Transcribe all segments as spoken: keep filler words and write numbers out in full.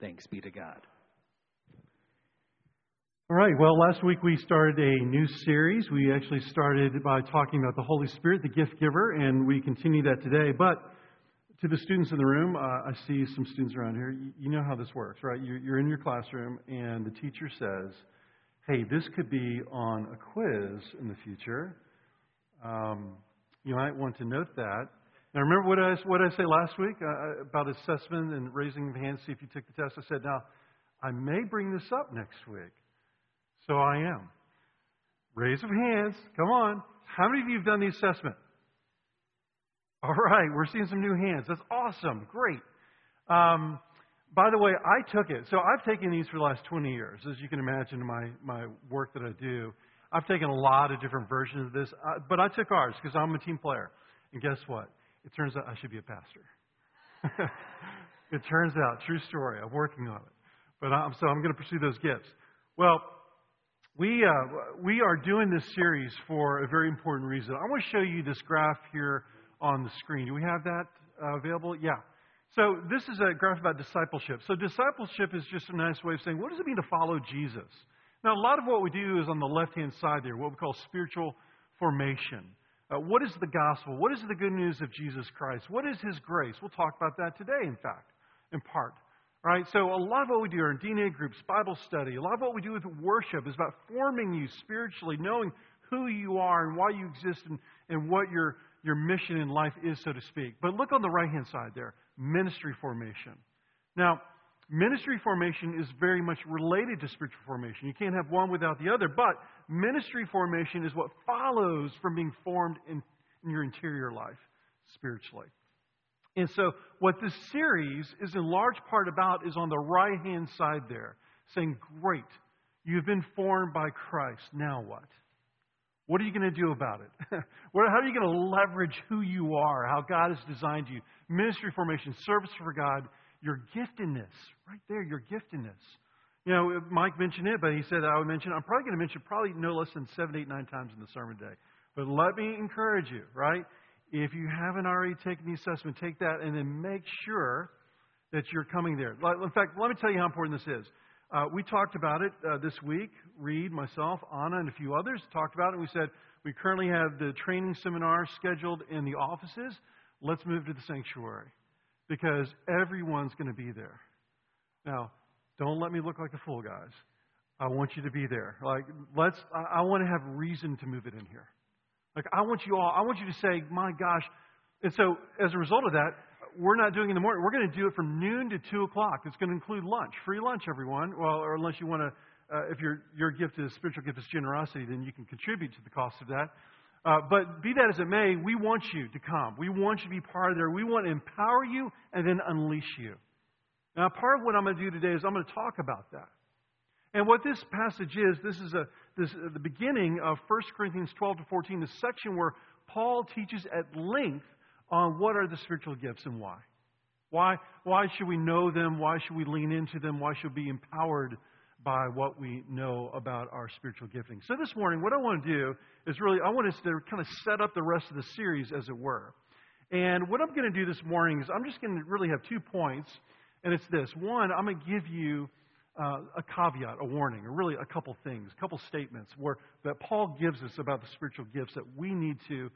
Thanks be to God. All right, well, last week we started a new series. We actually started by talking about the Holy Spirit, the gift giver, and we continue that today. But to the students in the room, uh, I see some students around here. You, you know how this works, right? You're, you're in your classroom, and the teacher says, hey, this could be on a quiz in the future. Um, you might want to note that. Now, remember what I, what I said last week uh, about assessment and raising the hand to see if you took the test? I said, now, I may bring this up next week. So I am. Raise of hands. Come on. How many of you have done the assessment? All right. We're seeing some new hands. That's awesome. Great. Um, by the way, I took it. So I've taken these for the last twenty years. As you can imagine, my, my work that I do, I've taken a lot of different versions of this. Uh, but I took ours because I'm a team player. And guess what? It turns out I should be a pastor. It turns out. True story. I'm working on it. But I'm, so I'm going to pursue those gifts. Well, We uh, we are doing this series for a very important reason. I want to show you this graph here on the screen. Do we have that uh, available? Yeah. So this is a graph about discipleship. So discipleship is just a nice way of saying, what does it mean to follow Jesus? Now, a lot of what we do is on the left-hand side there, what we call spiritual formation. Uh, what is the gospel? What is the good news of Jesus Christ? What is his grace? We'll talk about that today, in fact, in part. All right, so a lot of what we do are in D N A groups, Bible study. A lot of what we do with worship is about forming you spiritually, knowing who you are and why you exist and, and what your, your mission in life is, so to speak. But look on the right-hand side there, ministry formation. Now, ministry formation is very much related to spiritual formation. You can't have one without the other, but ministry formation is what follows from being formed in, in your interior life spiritually. And so what this series is in large part about is on the right-hand side there, saying, great, you've been formed by Christ. Now what? What are you going to do about it? How are you going to leverage who you are, how God has designed you? Ministry formation, service for God, your giftedness. Right there, your giftedness. You know, Mike mentioned it, but he said I would mention, I'm probably going to mention probably no less than seven, eight, nine times in the sermon today. But let me encourage you, right? If you haven't already taken the assessment, take that and then make sure that you're coming there. In fact, let me tell you how important this is. Uh, we talked about it uh, this week. Reed, myself, Anna, and a few others talked about it. We said we currently have the training seminar scheduled in the offices. Let's move to the sanctuary because everyone's going to be there. Now, don't let me look like a fool, guys. I want you to be there. Like, let's. I, I want to have reason to move it in here. Like, I want you all, I want you to say, my gosh. And so, as a result of that, we're not doing it in the morning. We're going to do it from noon to two o'clock. It's going to include lunch. Free lunch, everyone. Well, or unless you want to, uh, if your your gift is, spiritual gift is generosity, then you can contribute to the cost of that. Uh, but be that as it may, we want you to come. We want you to be part of there. We want to empower you and then unleash you. Now, part of what I'm going to do today is I'm going to talk about that. And what this passage is, this is a, this, uh, the beginning of First Corinthians twelve to fourteen, the section where Paul teaches at length on what are the spiritual gifts and why. Why, why should we know them? Why should we lean into them? Why should we be empowered by what we know about our spiritual gifting? So this morning, what I want to do is really, I want us to kind of set up the rest of the series, as it were. And what I'm going to do this morning is I'm just going to really have two points, and it's this. One, I'm going to give you Uh, a caveat, a warning, or really a couple things, a couple statements where that Paul gives us about the spiritual gifts that we need to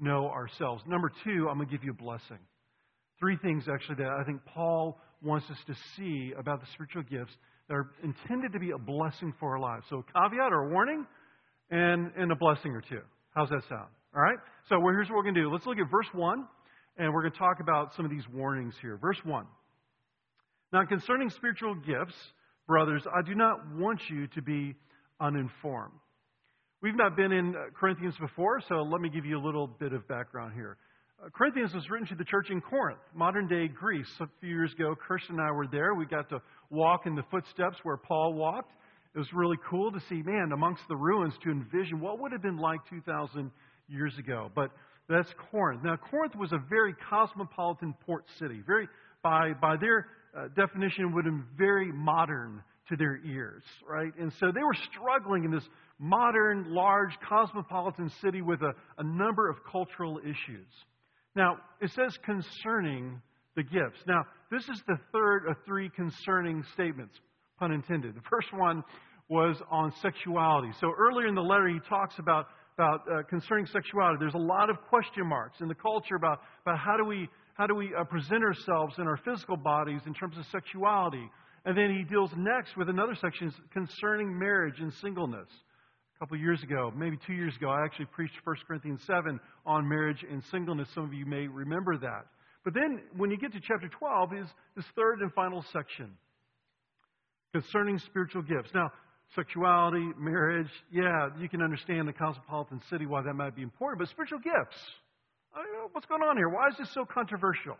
know ourselves. Number two, I'm going to give you a blessing. Three things, actually, that I think Paul wants us to see about the spiritual gifts that are intended to be a blessing for our lives. So a caveat or a warning and, and a blessing or two. How's that sound? All right? So here's what we're going to do. Let's look at verse one, and we're going to talk about some of these warnings here. Verse one. Now, concerning spiritual gifts, brothers, I do not want you to be uninformed. We've not been in Corinthians before, so let me give you a little bit of background here. Uh, Corinthians was written to the church in Corinth, modern-day Greece. A few years ago, Kirsten and I were there. We got to walk in the footsteps where Paul walked. It was really cool to see, man, amongst the ruins, to envision what would have been like two thousand years ago. But that's Corinth. Now, Corinth was a very cosmopolitan port city. Very by by their Uh, definition would have been very modern to their ears, right? And so they were struggling in this modern, large, cosmopolitan city with a, a number of cultural issues. Now, it says concerning the gifts. Now, this is the third of three concerning statements, pun intended. The first one was on sexuality. So earlier in the letter, he talks about, about uh, concerning sexuality. There's a lot of question marks in the culture about, about how do we, how do we uh, present ourselves in our physical bodies in terms of sexuality. And then he deals next with another section concerning marriage and singleness. A couple of years ago, maybe two years ago, I actually preached First Corinthians seven on marriage and singleness. Some of you may remember that. But then when you get to chapter twelve is this third and final section concerning spiritual gifts. Now, sexuality, marriage, yeah, you can understand the cosmopolitan city why that might be important, but spiritual gifts, I don't know what's going on here? Why is this so controversial?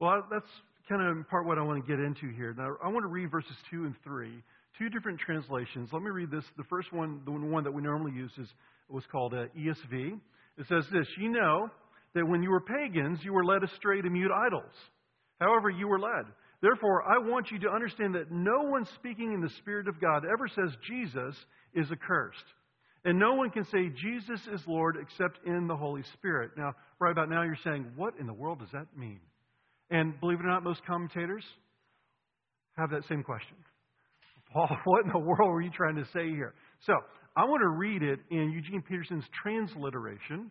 Well, that's kind of in part what I want to get into here. Now, I want to read verses two and three. Two different translations. Let me read this. The first one, the one that we normally use, is what's called E S V. It says this, "You know that when you were pagans, you were led astray to mute idols. However, you were led. Therefore, I want you to understand that no one speaking in the Spirit of God ever says Jesus is accursed. And no one can say Jesus is Lord except in the Holy Spirit." Now, right about now, you're saying, what in the world does that mean? And believe it or not, most commentators have that same question. Paul, what in the world were you trying to say here? So, I want to read it in Eugene Peterson's transliteration.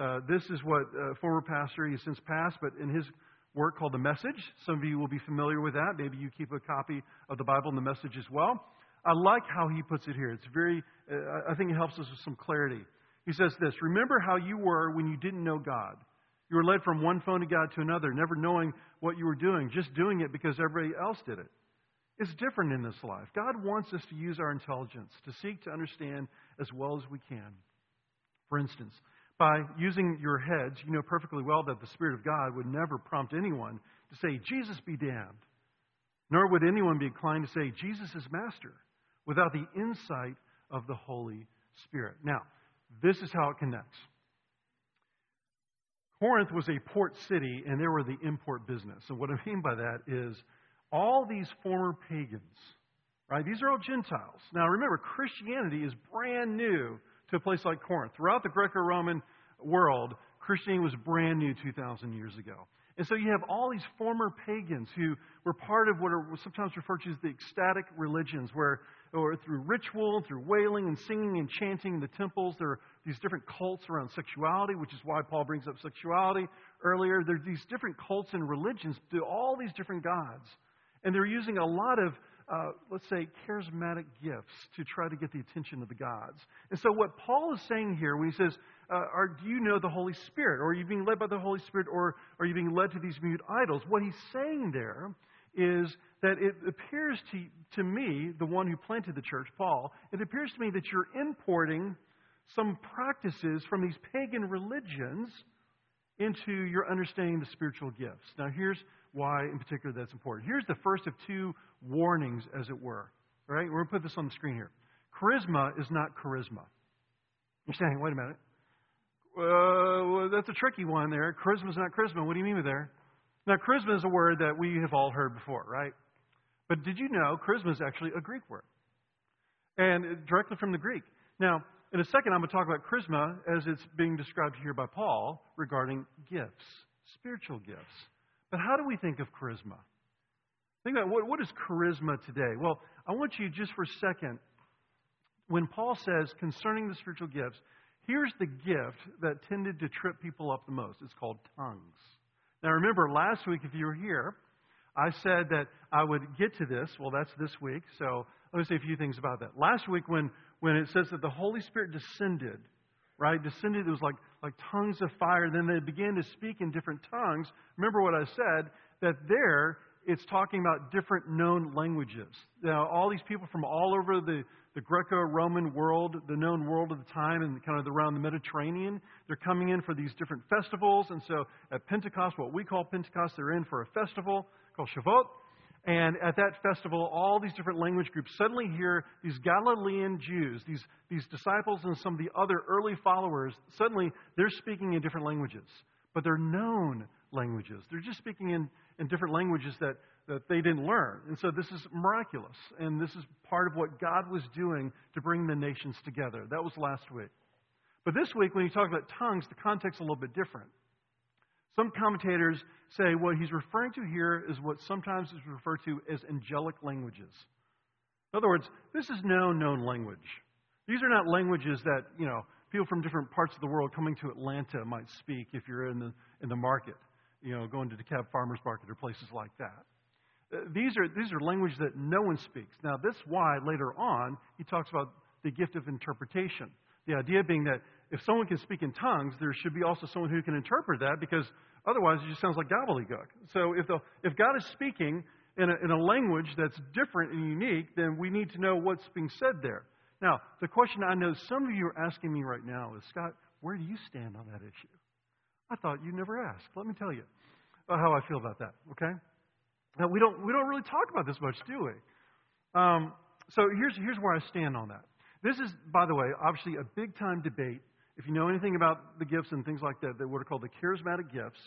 Uh, this is what uh, former pastor, he's since passed, but in his work called The Message. Some of you will be familiar with that. Maybe you keep a copy of the Bible and The Message as well. I like how he puts it here. It's very, uh, I think it helps us with some clarity. He says this, "Remember how you were when you didn't know God. You were led from one phone to God to another, never knowing what you were doing, just doing it because everybody else did it. It's different in this life. God wants us to use our intelligence to seek to understand as well as we can. For instance, by using your heads, you know perfectly well that the Spirit of God would never prompt anyone to say, Jesus be damned. Nor would anyone be inclined to say, Jesus is Master, without the insight of the Holy Spirit." Now, this is how it connects. Corinth was a port city, and there were the import business. And what I mean by that is, all these former pagans, right? These are all Gentiles. Now remember, Christianity is brand new to a place like Corinth. Throughout the Greco-Roman world, Christianity was brand new two thousand years ago. And so you have all these former pagans who were part of what are sometimes referred to as the ecstatic religions, where or through ritual, through wailing and singing and chanting in the temples, there are these different cults around sexuality, which is why Paul brings up sexuality earlier. There are these different cults and religions to all these different gods. And they're using a lot of, uh, let's say, charismatic gifts to try to get the attention of the gods. And so what Paul is saying here when he says, uh, are, do you know the Holy Spirit? Or are you being led by the Holy Spirit? Or are you being led to these mute idols? What he's saying there is that it appears to, to me, the one who planted the church, Paul, it appears to me that you're importing some practices from these pagan religions into your understanding of the spiritual gifts. Now here's why in particular that's important. Here's the first of two warnings, as it were. Right? We're going to put this on the screen here. Charisma is not charisma. You're saying, wait a minute. Uh, well, that's a tricky one there. Charisma is not charisma. What do you mean by there? Now, charisma is a word that we have all heard before, right? But did you know charisma is actually a Greek word? And directly from the Greek. Now, in a second, I'm going to talk about charisma as it's being described here by Paul regarding gifts, spiritual gifts. But how do we think of charisma? Think about what, what is charisma today? Well, I want you just for a second, when Paul says concerning the spiritual gifts, here's the gift that tended to trip people up the most. It's called tongues. Now remember, last week, if you were here, I said that I would get to this. Well, that's this week. So let me say a few things about that. Last week, when, when it says that the Holy Spirit descended, right, descended, it was like, like tongues of fire. Then they began to speak in different tongues. Remember what I said, that there it's talking about different known languages. Now, all these people from all over the, the Greco-Roman world, the known world of the time and kind of around the Mediterranean, they're coming in for these different festivals. And so at Pentecost, what we call Pentecost, they're in for a festival called Shavuot. And at that festival, all these different language groups suddenly hear these Galilean Jews, these, these disciples and some of the other early followers, suddenly they're speaking in different languages. But they're known languages. They're just speaking in, in different languages that, that they didn't learn. And so this is miraculous. And this is part of what God was doing to bring the nations together. That was last week. But this week, when you talk about tongues, the context's a little bit different. Some commentators say what he's referring to here is what sometimes is referred to as angelic languages. In other words, this is no known language. These are not languages that, you know, people from different parts of the world coming to Atlanta might speak if you're in the in the market, you know, going to DeKalb Farmers Market or places like that. These are these are language that no one speaks. Now, that's why later on he talks about the gift of interpretation. The idea being that if someone can speak in tongues, there should be also someone who can interpret that, because otherwise it just sounds like gobbledygook. So if the, if God is speaking in a, in a language that's different and unique, then we need to know what's being said there. Now, the question I know some of you are asking me right now is, Scott, where do you stand on that issue? I thought you never asked. Let me tell you how I feel about that, okay? Now, we don't we don't really talk about this much, do we? Um, so here's here's where I stand on that. This is, by the way, obviously a big-time debate. If you know anything about the gifts and things like that, that what are called the charismatic gifts,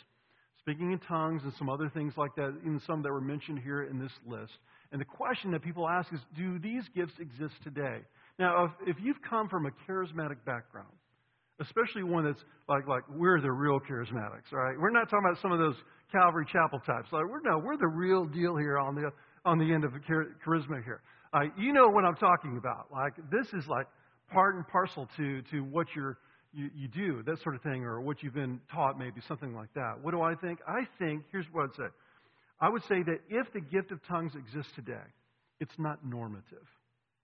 speaking in tongues and some other things like that, even some that were mentioned here in this list. And the question that people ask is, do these gifts exist today? Now, if, if you've come from a charismatic background, especially one that's like, like we're the real charismatics, all right? We're not talking about some of those Calvary Chapel types. Like, we're no, we're the real deal here on the on the end of the char- charisma here. Uh, you know what I'm talking about. Like, this is like part and parcel to to what you're, you you do, that sort of thing, or what you've been taught, maybe something like that. What do I think? I think here's what I'd say. I would say that if the gift of tongues exists today, it's not normative.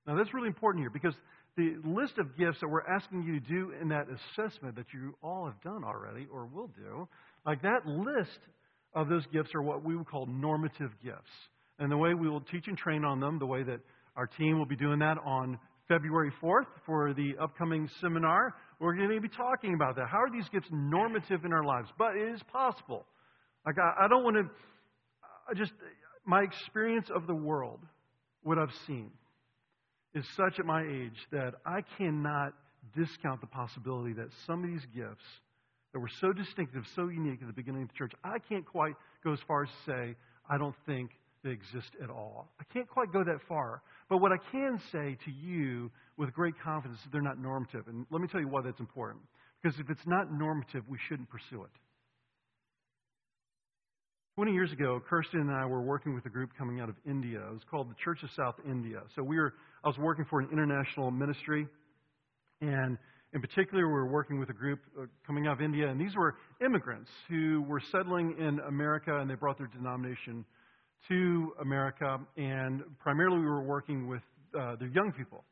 Now, that's really important here, because the list of gifts that we're asking you to do in that assessment that you all have done already or will do, like that list of those gifts are what we would call normative gifts. And the way we will teach and train on them, the way that our team will be doing that on February fourth for the upcoming seminar, we're going to be talking about that. How are these gifts normative in our lives? But it is possible. Like, I, I don't want to, I just, my experience of the world, what I've seen, is such at my age that I cannot discount the possibility that some of these gifts that were so distinctive, so unique at the beginning of the church, I can't quite go as far as to say, I don't think they exist at all. I can't quite go that far. But what I can say to you with great confidence is they're not normative. And let me tell you why that's important. Because if it's not normative, we shouldn't pursue it. Twenty years ago, Kirsten and I were working with a group coming out of India. It was called the Church of South India. So we were, I was working for an international ministry, and in particular, we were working with a group coming out of India, and these were immigrants who were settling in America, and they brought their denomination to America, and primarily we were working with uh, their young people.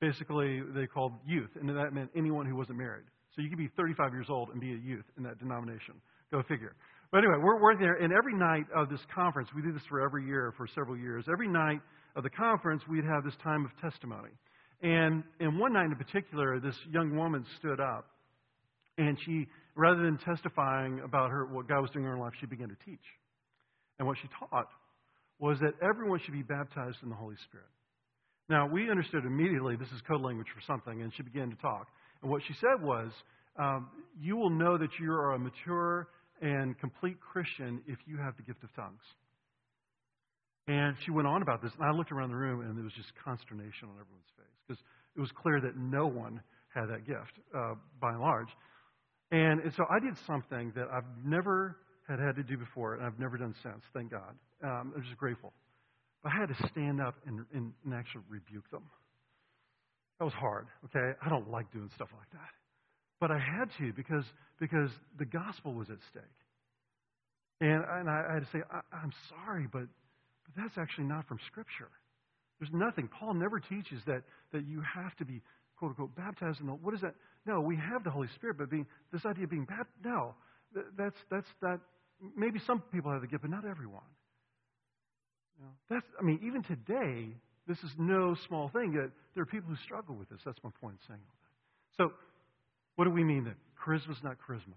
Basically, they called youth, and that meant anyone who wasn't married. So you could be thirty-five years old and be a youth in that denomination. Go figure. But anyway, we're working there, and every night of this conference, we do this for every year, for several years, every night of the conference, we'd have this time of testimony. And, and one night in particular, this young woman stood up, and she, rather than testifying about her what God was doing in her life, she began to teach. And what she taught was that everyone should be baptized in the Holy Spirit. Now, we understood immediately this is code language for something, and she began to talk. And what she said was, um, you will know that you are a mature and complete Christian if you have the gift of tongues. And she went on about this, and I looked around the room, and there was just consternation on everyone's face, because it was clear that no one had that gift, uh, by and large. And, and so I did something that I've never had had to do before, and I've never done since, thank God. Um, I'm just grateful. But I had to stand up and, and, and actually rebuke them. That was hard, okay? I don't like doing stuff like that. But I had to, because because the gospel was at stake. And, and I, I had to say, I, I'm sorry, but, but that's actually not from Scripture. There's nothing. Paul never teaches that, that you have to be, quote, unquote, baptized in the, what is that? No, we have the Holy Spirit, but being, this idea of being baptized, no. That, that's, that's that. Maybe some people have the gift, but not everyone. You know, that's, I mean, even today, this is no small thing. There are people who struggle with this. That's my point in saying all that. So, what do we mean then? Charisma is not charisma.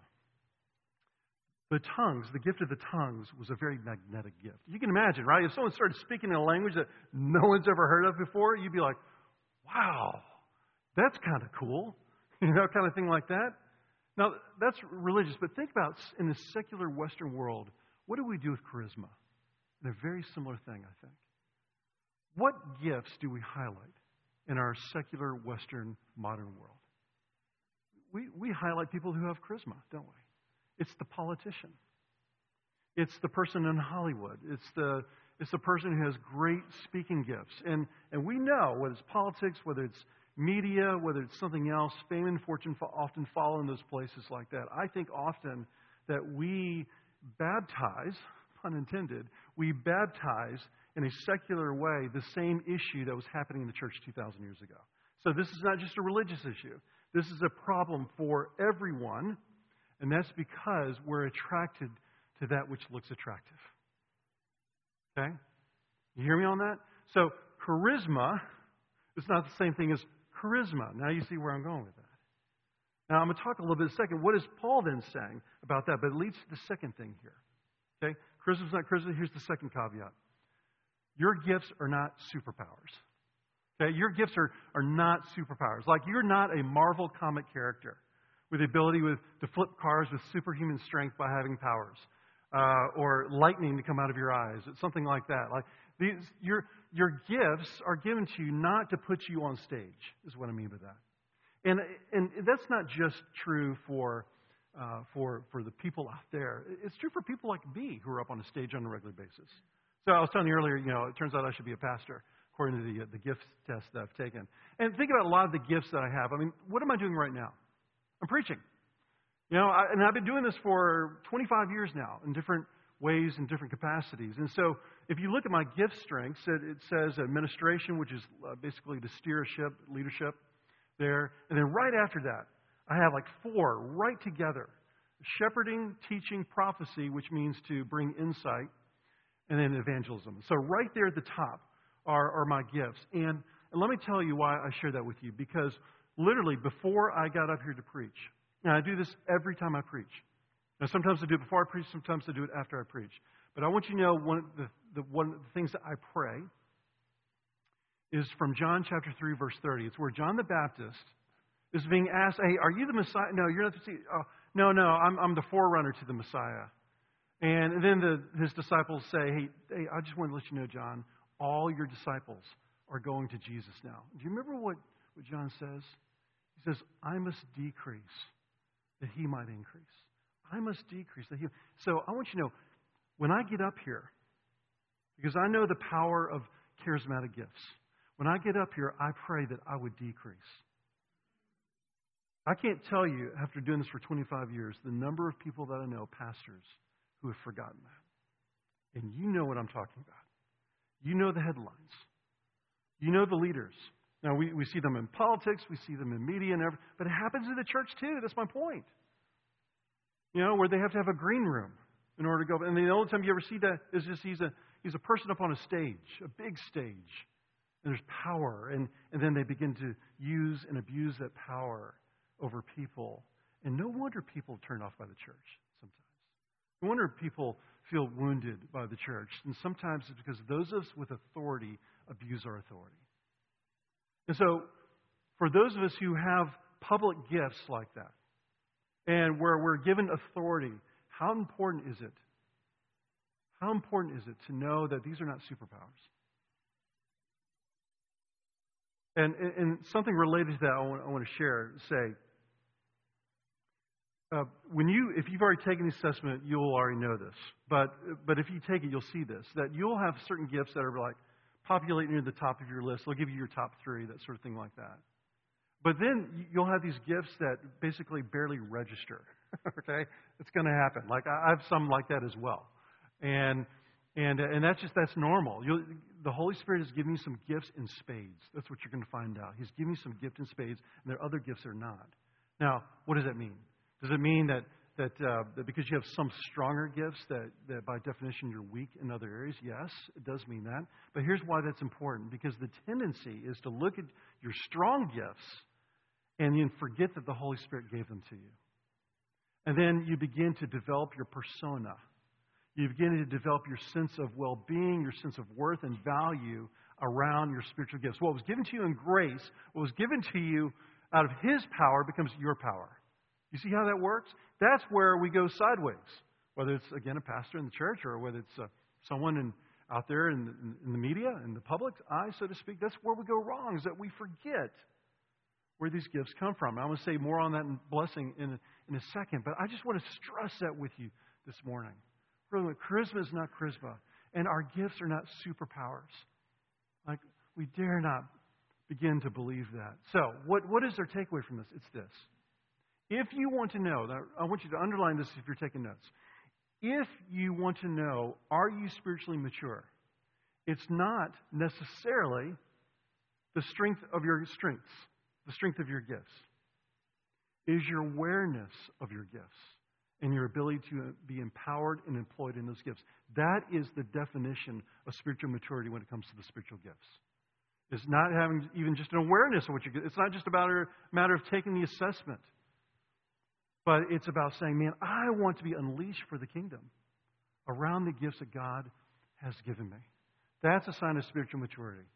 The tongues, the gift of the tongues, was a very magnetic gift. You can imagine, right? If someone started speaking in a language that no one's ever heard of before, you'd be like, wow, that's kind of cool. You know, kind of thing like that. Now, that's religious, but think about in the secular Western world, what do we do with charisma? And a very similar thing, I think. What gifts do we highlight in our secular Western modern world? We we highlight people who have charisma, don't we? It's the politician. It's the person in Hollywood. It's the it's the person who has great speaking gifts. And and we know, whether it's politics, whether it's media, whether it's something else, fame and fortune often follow in those places like that. I think often that we baptize, pun intended, we baptize in a secular way the same issue that was happening in the church two thousand years ago. So this is not just a religious issue. This is a problem for everyone, and that's because we're attracted to that which looks attractive. Okay? You hear me on that? So charisma is not the same thing as charisma. Now you see where I'm going with that. Now I'm going to talk a little bit in a second. What is Paul then saying about that? But it leads to the second thing here. Okay? Charisma's not charisma. Here's the second caveat. Your gifts are not superpowers. Okay? Your gifts are, are not superpowers. Like, you're not a Marvel comic character with the ability with, to flip cars with superhuman strength by having powers. Uh, or lightning to come out of your eyes. It's something like that. Like these, your your gifts are given to you not to put you on stage, is what I mean by that. And and that's not just true for uh, for for the people out there. It's true for people like me who are up on a stage on a regular basis. So I was telling you earlier, you know, it turns out I should be a pastor according to the uh, the gifts test that I've taken. And think about a lot of the gifts that I have. I mean, what am I doing right now? I'm preaching. You know, I, and I've been doing this for twenty-five years now in different ways and different capacities. And so if you look at my gift strengths, it, it says administration, which is basically to steer a ship, leadership there. And then right after that, I have like four right together. Shepherding, teaching, prophecy, which means to bring insight, and then evangelism. So right there at the top are, are my gifts. And, and let me tell you why I share that with you. Because literally before I got up here to preach, and I do this every time I preach. Now, sometimes I do it before I preach. Sometimes I do it after I preach. But I want you to know one of the, the, one of the things that I pray is from John chapter three, verse thirty. It's where John the Baptist is being asked, hey, are you the Messiah? No, you're not the Messiah. Oh, no, no, I'm, I'm the forerunner to the Messiah. And then the, his disciples say, hey, hey, I just want to let you know, John, all your disciples are going to Jesus now. Do you remember what, what John says? He says, I must decrease, that he might increase. I must decrease. That he... So I want you to know, when I get up here, because I know the power of charismatic gifts, when I get up here, I pray that I would decrease. I can't tell you, after doing this for twenty-five years, the number of people that I know, pastors, who have forgotten that. And you know what I'm talking about. You know the headlines. You know the leaders. Now, we, we see them in politics, we see them in media, and everything, but it happens in the church too. That's my point. You know, where they have to have a green room in order to go. And the only time you ever see that is just he's a he's a person up on a stage, a big stage, and there's power. And, and then they begin to use and abuse that power over people. And no wonder people are turned off by the church sometimes. No wonder people feel wounded by the church. And sometimes it's because those of us with authority abuse our authority. And so, for those of us who have public gifts like that, and where we're given authority, how important is it? How important is it to know that these are not superpowers? And, and, and something related to that I want, I want to share, say, uh, when you, if you've already taken the assessment, you'll already know this. But, but if you take it, you'll see this, that you'll have certain gifts that are like, populate near the top of your list. They'll give you your top three, that sort of thing like that. But then you'll have these gifts that basically barely register. Okay, it's going to happen. Like I have some like that as well, and and and that's just that's normal. You'll, the Holy Spirit is giving you some gifts in spades. That's what you're going to find out. He's giving you some gift in spades, and there are other gifts that are not. Now, what does that mean? Does it mean that that, uh, that because you have some stronger gifts that, that by definition you're weak in other areas? Yes, it does mean that. But here's why that's important. Because the tendency is to look at your strong gifts and then forget that the Holy Spirit gave them to you. And then you begin to develop your persona. You begin to develop your sense of well-being, your sense of worth and value around your spiritual gifts. What was given to you in grace, what was given to you out of His power becomes your power. You see how that works? That's where we go sideways, whether it's, again, a pastor in the church or whether it's uh, someone in, out there in the, in the media, in the public eye, so to speak. That's where we go wrong, is that we forget where these gifts come from. I'm going to say more on that in blessing in, in a second, but I just want to stress that with you this morning. Brother, charisma is not charisma, and our gifts are not superpowers. Like, we dare not begin to believe that. So, what, what is their takeaway from this? It's this. If you want to know, I want you to underline this if you're taking notes. If you want to know, are you spiritually mature? It's not necessarily the strength of your strengths, the strength of your gifts. Is your awareness of your gifts and your ability to be empowered and employed in those gifts. That is the definition of spiritual maturity when it comes to the spiritual gifts. It's not having even just an awareness of what you're good. It's not just about a matter of taking the assessment. But it's about saying, man, I want to be unleashed for the kingdom around the gifts that God has given me. That's a sign of spiritual maturity.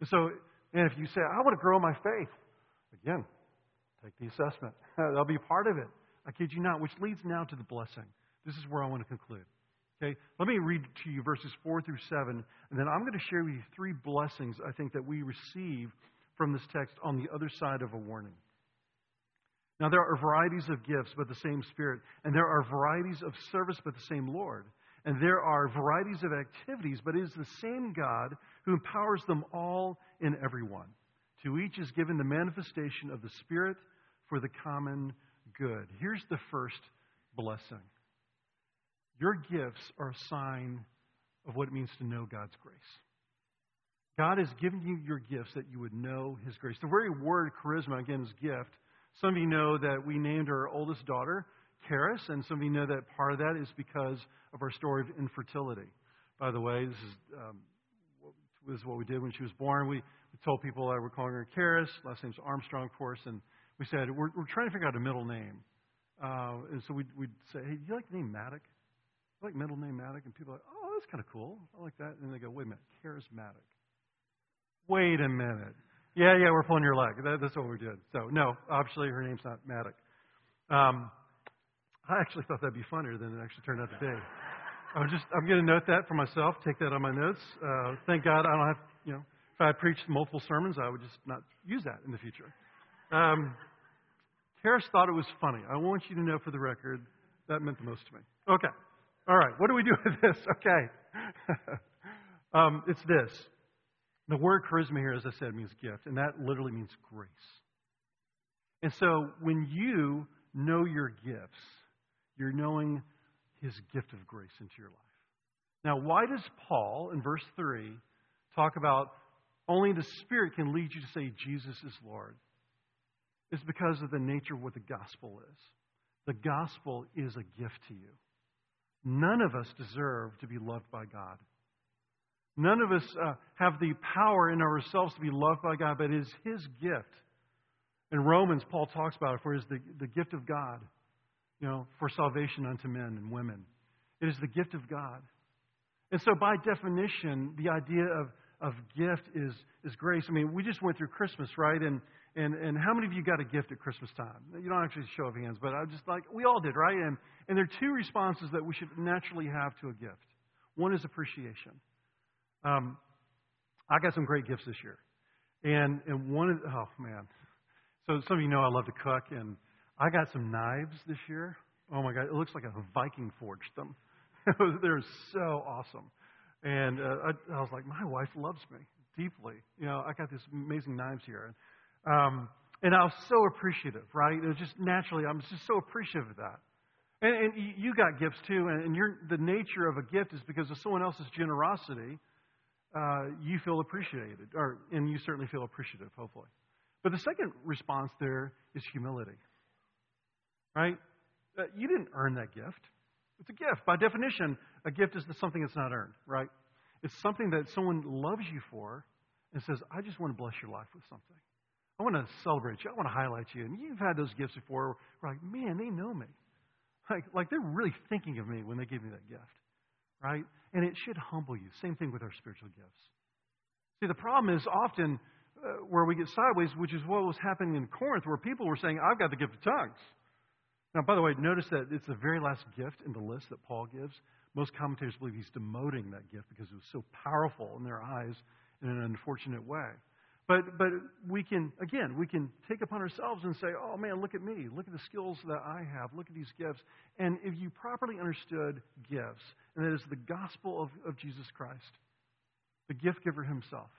And so, and if you say, I want to grow my faith, again, take the assessment. That'll be part of it. I kid you not, which leads now to the blessing. This is where I want to conclude. Okay, let me read to you verses four through seven, and then I'm going to share with you three blessings, I think, that we receive from this text on the other side of a warning. Now, there are varieties of gifts, but the same Spirit. And there are varieties of service, but the same Lord. And there are varieties of activities, but it is the same God who empowers them all in everyone. To each is given the manifestation of the Spirit for the common good. Here's the first blessing. Your gifts are a sign of what it means to know God's grace. God has given you your gifts that you would know His grace. The very word charisma, again, is gift. Some of you know that we named our oldest daughter Charis, and some of you know that part of that is because of our story of infertility. By the way, this is, um, this is what we did when she was born. We, we told people that we're calling her Charis, last name's Armstrong, of course, and we said, we're, we're trying to figure out a middle name. Uh, and so we'd, we'd say, hey, do you like the name Matic? Do you like middle name Matic? And people are like, oh, that's kind of cool. I like that. And they go, wait a minute, charismatic. Wait a minute. Yeah, yeah, we're pulling your leg. That, that's what we did. So, no, obviously her name's not Matic. Um, I actually thought that'd be funnier than it actually turned out to be. I'm just, I'm going to note that for myself, take that on my notes. Uh, thank God I don't have, you know, if I preached multiple sermons, I would just not use that in the future. Um, Harris thought it was funny. I want you to know for the record, that meant the most to me. Okay. All right. What do we do with this? Okay. um, it's this. The word charisma here, as I said, means gift, and that literally means grace. And so when you know your gifts, you're knowing His gift of grace into your life. Now, why does Paul, in verse three, talk about only the Spirit can lead you to say Jesus is Lord? It's because of the nature of what the gospel is. The gospel is a gift to you. None of us deserve to be loved by God. None of us uh, have the power in ourselves to be loved by God, but it is His gift. In Romans, Paul talks about it, for it is the, the gift of God, you know, for salvation unto men and women. It is the gift of God. And so by definition, the idea of, of gift is, is grace. I mean, we just went through Christmas, right? And And and how many of you got a gift at Christmas time? You don't actually show of hands, but I just like, we all did, right? And and there are two responses that we should naturally have to a gift. One is appreciation. Um, I got some great gifts this year. And and one of, oh man. So some of you know I love to cook, and I got some knives this year. Oh my God, it looks like a Viking forged them. They're so awesome. And uh, I, I was like, my wife loves me deeply. You know, I got these amazing knives here. And, Um, and I was so appreciative, right? It was just naturally, I'm just so appreciative of that. And, and you got gifts too, and, and you're, the nature of a gift is because of someone else's generosity, uh, you feel appreciated, or and you certainly feel appreciative, hopefully. But the second response there is humility, right? Uh, you didn't earn that gift. It's a gift. By definition, a gift is something that's not earned, right? It's something that someone loves you for and says, I just want to bless your life with something. I want to celebrate you. I want to highlight you. And you've had those gifts before. We're like, man, they know me. Like, like they're really thinking of me when they give me that gift, right? And it should humble you. Same thing with our spiritual gifts. See, the problem is often uh, where we get sideways, which is what was happening in Corinth, where people were saying, I've got the gift of tongues. Now, by the way, notice that it's the very last gift in the list that Paul gives. Most commentators believe he's demoting that gift because it was so powerful in their eyes in an unfortunate way. But but we can, again, we can take upon ourselves and say, oh man, look at me. Look at the skills that I have. Look at these gifts. And if you properly understood gifts, and that is the gospel of, of Jesus Christ, the gift giver himself,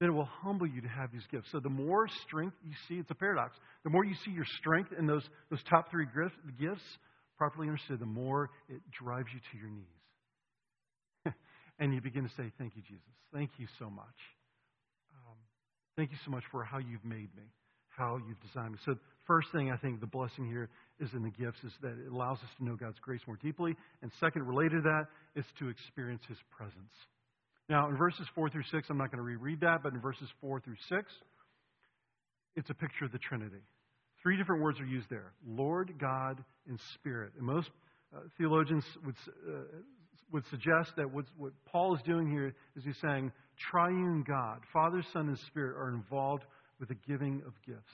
then it will humble you to have these gifts. So the more strength you see, it's a paradox. The more you see your strength in those, those top three gifts, properly understood, the more it drives you to your knees. And you begin to say, thank you, Jesus. Thank you so much. Um, thank you so much for how you've made me, how you've designed me. So first thing, I think the blessing here is in the gifts is that it allows us to know God's grace more deeply. And second, related to that, is to experience his presence. Now, in verses four through six, I'm not going to reread that, but in verses four through six, it's a picture of the Trinity. Three different words are used there. Lord, God, and Spirit. And most uh, theologians would uh, would suggest that what, what Paul is doing here is he's saying triune God, Father, Son, and Spirit are involved with the giving of gifts.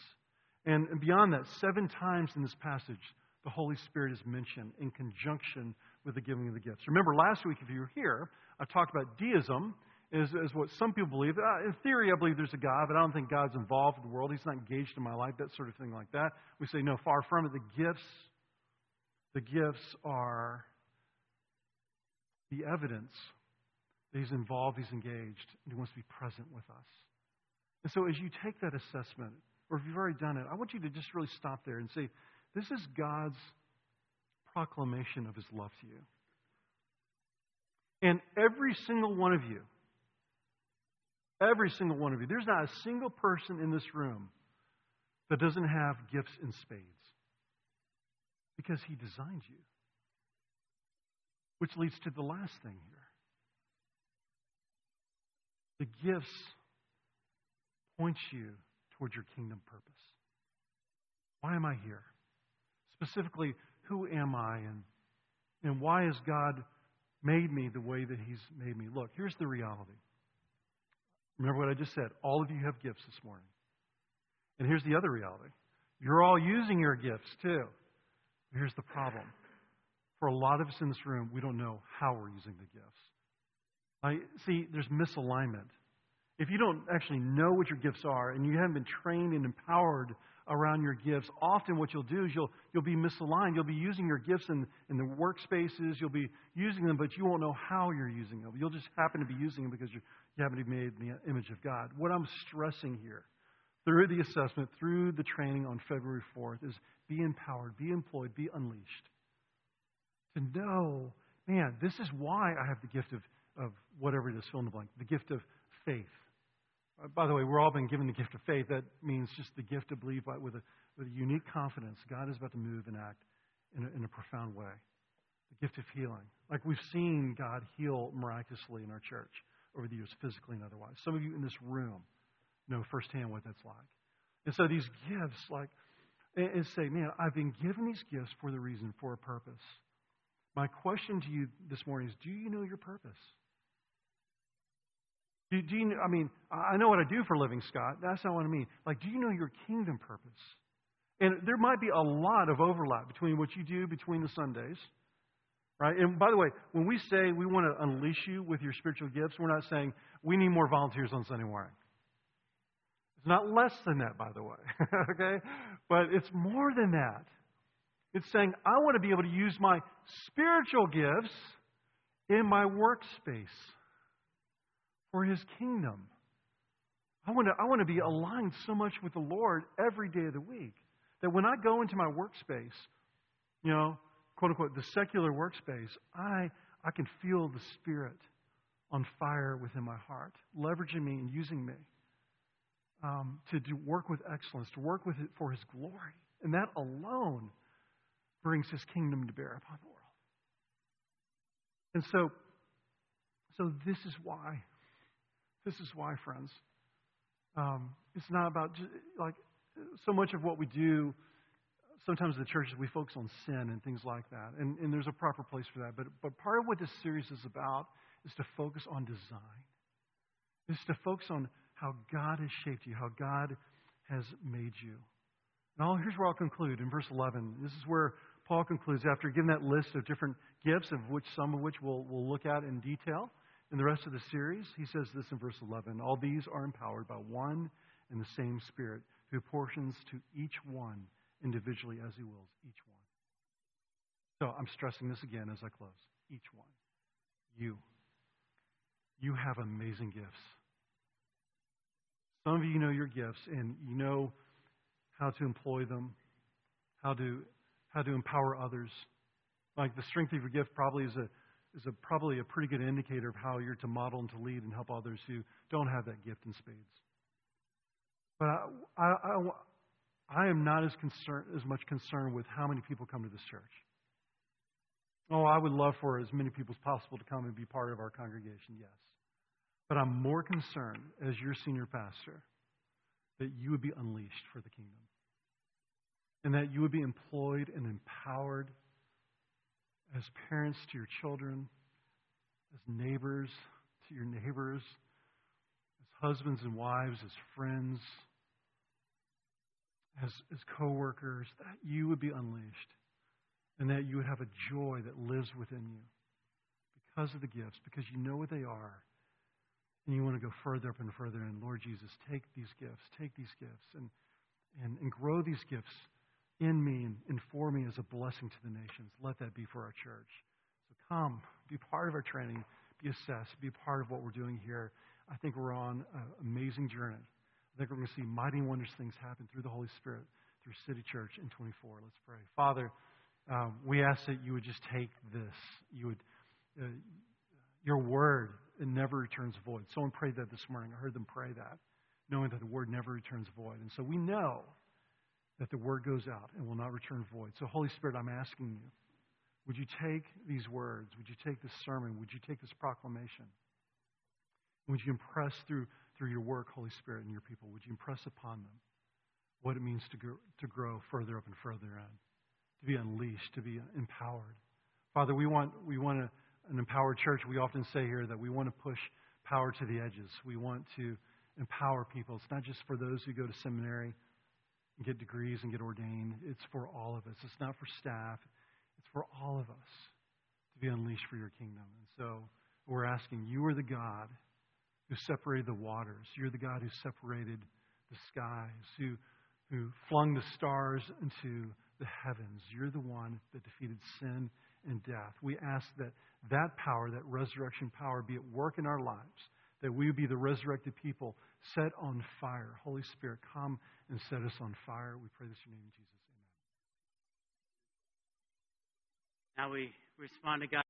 And, and beyond that, seven times in this passage, the Holy Spirit is mentioned in conjunction with the giving of the gifts. Remember last week, if you were here, I talked about deism is, is what some people believe. Uh, in theory, I believe there's a God, but I don't think God's involved in the world. He's not engaged in my life, that sort of thing like that. We say, no, far from it. The gifts, the gifts are the evidence that he's involved, he's engaged, and he wants to be present with us. And so as you take that assessment, or if you've already done it, I want you to just really stop there and say, this is God's proclamation of his love to you. And every single one of you, every single one of you, there's not a single person in this room that doesn't have gifts in spades. Because he designed you. Which leads to the last thing here. The gifts point you towards your kingdom purpose. Why am I here? Specifically, who am I and, and why has God made me the way that he's made me? Look, here's the reality. Remember what I just said. All of you have gifts this morning. And here's the other reality. You're all using your gifts too. Here's the problem. For a lot of us in this room, we don't know how we're using the gifts. I, see, there's misalignment. If you don't actually know what your gifts are and you haven't been trained and empowered around your gifts, often what you'll do is you'll, you'll be misaligned. You'll be using your gifts in, in the workspaces. You'll be using them, but you won't know how you're using them. You'll just happen to be using them because you happen to be made in the image of God. What I'm stressing here through the assessment, through the training on February fourth is be empowered, be employed, be unleashed. To know, man, this is why I have the gift of, of whatever it is, fill in the blank, the gift of faith. By the way, we're all been given the gift of faith. That means just the gift to believe by, with, a, with a unique confidence. God is about to move and act in a, in a profound way. The gift of healing. Like we've seen God heal miraculously in our church over the years, physically and otherwise. Some of you in this room know firsthand what that's like. And so these gifts, like, and say, man, I've been given these gifts for the reason, for a purpose. My question to you this morning is, do you know your purpose? Do, do you, I mean, I know what I do for a living, Scott. That's not what I mean. Like, do you know your kingdom purpose? And there might be a lot of overlap between what you do between the Sundays, right? And by the way, when we say we want to unleash you with your spiritual gifts, we're not saying we need more volunteers on Sunday morning. It's not less than that, by the way, okay? But it's more than that. It's saying, I want to be able to use my spiritual gifts in my workspace for his kingdom. I want to, I want to be aligned so much with the Lord every day of the week that when I go into my workspace, you know, quote unquote, the secular workspace, I, I can feel the Spirit on fire within my heart, leveraging me and using me um, to do work with excellence, to work with it for his glory. And that alone brings his kingdom to bear upon the world. And so, so this is why, this is why, friends, um, it's not about, just, like, so much of what we do, sometimes in the churches, we focus on sin and things like that, and, and there's a proper place for that, but, but part of what this series is about is to focus on design. It's to focus on how God has shaped you, how God has made you. Now, here's where I'll conclude, in verse eleven. This is where Paul concludes after giving that list of different gifts, of which some of which we'll, we'll look at in detail In the rest of the series, he says this in verse eleven, all these are empowered by one and the same Spirit, who portions to each one individually as he wills, each one. So I'm stressing this again as I close. Each one. You. You have amazing gifts. Some of you know your gifts, and you know how to employ them, how to how to empower others. Like the strength of your gift probably is a is a probably a pretty good indicator of how you're to model and to lead and help others who don't have that gift in spades. But I I, I, I am not as concerned as much concerned with how many people come to this church. Oh, I would love for as many people as possible to come and be part of our congregation, yes. But I'm more concerned, as your senior pastor, that you would be unleashed for the kingdom. And that you would be employed and empowered as parents to your children, as neighbors to your neighbors, as husbands and wives, as friends, as, as co-workers, that you would be unleashed. And that you would have a joy that lives within you because of the gifts, because you know what they are, and you want to go further up and further. And Lord Jesus, take these gifts, take these gifts, and and, and grow these gifts in me and, and for me as a blessing to the nations. Let that be for our church. So come, be part of our training, be assessed, be part of what we're doing here. I think we're on an amazing journey. I think we're going to see mighty and wondrous things happen through the Holy Spirit, through City Church in twenty-four. Let's pray. Father, Uh, we ask that you would just take this. You would, uh, your word it never returns void. Someone prayed that this morning. I heard them pray that, knowing that the word never returns void. And so we know that the word goes out and will not return void. So Holy Spirit, I'm asking you, would you take these words? Would you take this sermon? Would you take this proclamation? Would you impress through through your work, Holy Spirit, and your people? Would you impress upon them what it means to grow, to grow further up and further in? To be unleashed, to be empowered. Father, we want we want a, an empowered church. We often say here that we want to push power to the edges. We want to empower people. It's not just for those who go to seminary and get degrees and get ordained. It's for all of us. It's not for staff. It's for all of us to be unleashed for your kingdom. And so we're asking, you are the God who separated the waters. You're the God who separated the skies, who who flung the stars into the heavens. You're the one that defeated sin and death. We ask that that power, that resurrection power, be at work in our lives, that we would be the resurrected people set on fire. Holy Spirit, come and set us on fire. We pray this in your name, Jesus. Amen. Now we respond to God.